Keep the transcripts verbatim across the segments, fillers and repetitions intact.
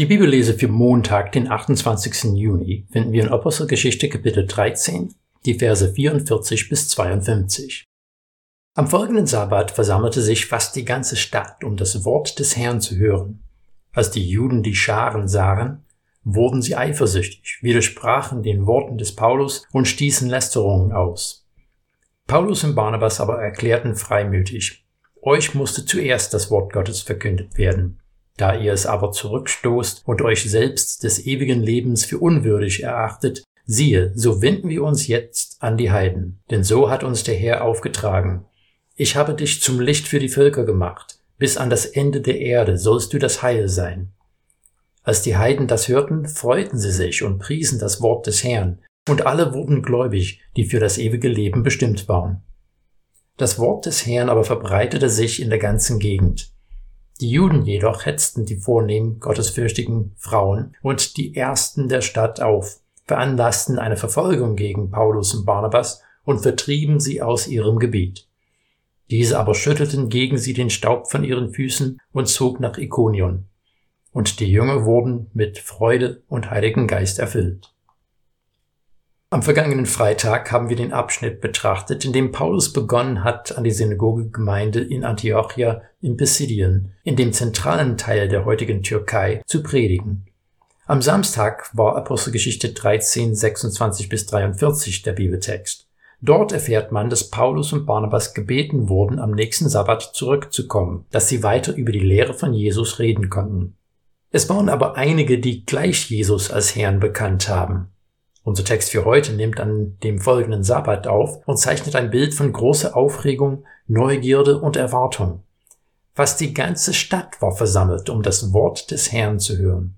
Die Bibellese für Montag, den achtundzwanzigsten Juni, finden wir in Apostelgeschichte Kapitel dreizehn, die Verse vierundvierzig bis zweiundfünfzig. Am folgenden Sabbat versammelte sich fast die ganze Stadt, um das Wort des Herrn zu hören. Als die Juden die Scharen sahen, wurden sie eifersüchtig, widersprachen den Worten des Paulus und stießen Lästerungen aus. Paulus und Barnabas aber erklärten freimütig: Euch musste zuerst das Wort Gottes verkündet werden. Da ihr es aber zurückstoßt und euch selbst des ewigen Lebens für unwürdig erachtet, siehe, so wenden wir uns jetzt an die Heiden, denn so hat uns der Herr aufgetragen. Ich habe dich zum Licht für die Völker gemacht, bis an das Ende der Erde sollst du das Heil sein. Als die Heiden das hörten, freuten sie sich und priesen das Wort des Herrn, und alle wurden gläubig, die für das ewige Leben bestimmt waren. Das Wort des Herrn aber verbreitete sich in der ganzen Gegend. Die Juden jedoch hetzten die vornehmen, gottesfürchtigen Frauen und die Ersten der Stadt auf, veranlassten eine Verfolgung gegen Paulus und Barnabas und vertrieben sie aus ihrem Gebiet. Diese aber schüttelten gegen sie den Staub von ihren Füßen und zogen nach Ikonion. Und die Jünger wurden mit Freude und Heiligen Geist erfüllt. Am vergangenen Freitag haben wir den Abschnitt betrachtet, in dem Paulus begonnen hat, an die Synagogegemeinde in Antiochia in Pisidien, in dem zentralen Teil der heutigen Türkei, zu predigen. Am Samstag war Apostelgeschichte dreizehn, sechsundzwanzig bis dreiundvierzig der Bibeltext. Dort erfährt man, dass Paulus und Barnabas gebeten wurden, am nächsten Sabbat zurückzukommen, dass sie weiter über die Lehre von Jesus reden konnten. Es waren aber einige, die gleich Jesus als Herrn bekannt haben. Unser Text für heute nimmt an dem folgenden Sabbat auf und zeichnet ein Bild von großer Aufregung, Neugierde und Erwartung. Fast die ganze Stadt war versammelt, um das Wort des Herrn zu hören.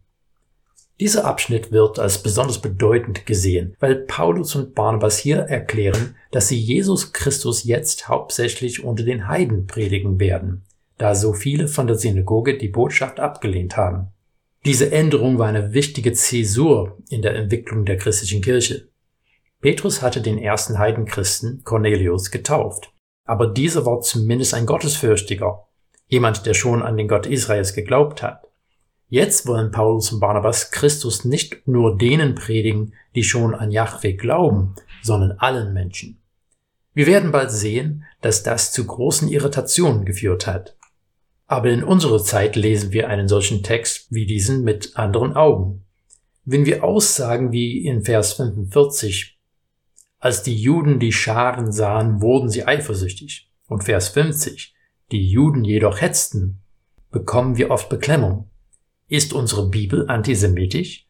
Dieser Abschnitt wird als besonders bedeutend gesehen, weil Paulus und Barnabas hier erklären, dass sie Jesus Christus jetzt hauptsächlich unter den Heiden predigen werden, da so viele von der Synagoge die Botschaft abgelehnt haben. Diese Änderung war eine wichtige Zäsur in der Entwicklung der christlichen Kirche. Petrus hatte den ersten Heidenchristen, Cornelius, getauft, aber dieser war zumindest ein Gottesfürchtiger, jemand, der schon an den Gott Israels geglaubt hat. Jetzt wollen Paulus und Barnabas Christus nicht nur denen predigen, die schon an Jahwe glauben, sondern allen Menschen. Wir werden bald sehen, dass das zu großen Irritationen geführt hat. Aber in unserer Zeit lesen wir einen solchen Text wie diesen mit anderen Augen. Wenn wir Aussagen wie in Vers fünfundvierzig, als die Juden die Scharen sahen, wurden sie eifersüchtig, und Vers fünfzig, die Juden jedoch hetzten, bekommen wir oft Beklemmung. Ist unsere Bibel antisemitisch?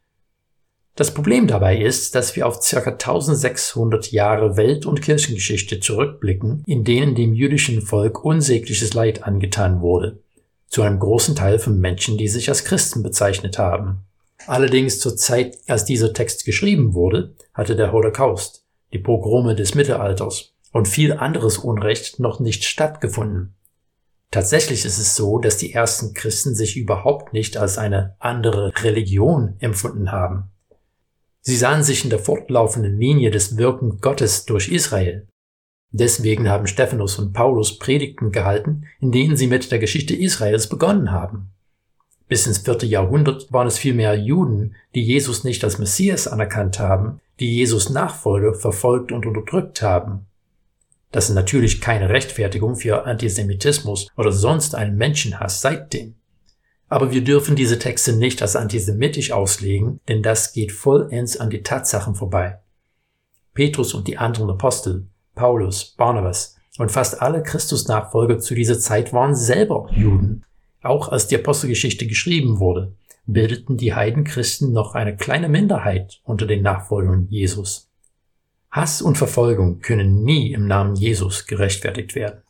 Das Problem dabei ist, dass wir auf ca. eintausendsechshundert Jahre Welt- und Kirchengeschichte zurückblicken, in denen dem jüdischen Volk unsägliches Leid angetan wurde. Zu einem großen Teil von Menschen, die sich als Christen bezeichnet haben. Allerdings zur Zeit, als dieser Text geschrieben wurde, hatte der Holocaust, die Pogrome des Mittelalters und viel anderes Unrecht noch nicht stattgefunden. Tatsächlich ist es so, dass die ersten Christen sich überhaupt nicht als eine andere Religion empfunden haben. Sie sahen sich in der fortlaufenden Linie des Wirkens Gottes durch Israel. Deswegen haben Stephanus und Paulus Predigten gehalten, in denen sie mit der Geschichte Israels begonnen haben. Bis ins vierte Jahrhundert waren es vielmehr Juden, die Jesus nicht als Messias anerkannt haben, die Jesus Nachfolger verfolgt und unterdrückt haben. Das ist natürlich keine Rechtfertigung für Antisemitismus oder sonst einen Menschenhass seitdem. Aber wir dürfen diese Texte nicht als antisemitisch auslegen, denn das geht vollends an die Tatsachen vorbei. Petrus und die anderen Apostel, Paulus, Barnabas und fast alle Christusnachfolger zu dieser Zeit waren selber Juden. Auch als die Apostelgeschichte geschrieben wurde, bildeten die Heidenchristen noch eine kleine Minderheit unter den Nachfolgern Jesus. Hass und Verfolgung können nie im Namen Jesus gerechtfertigt werden.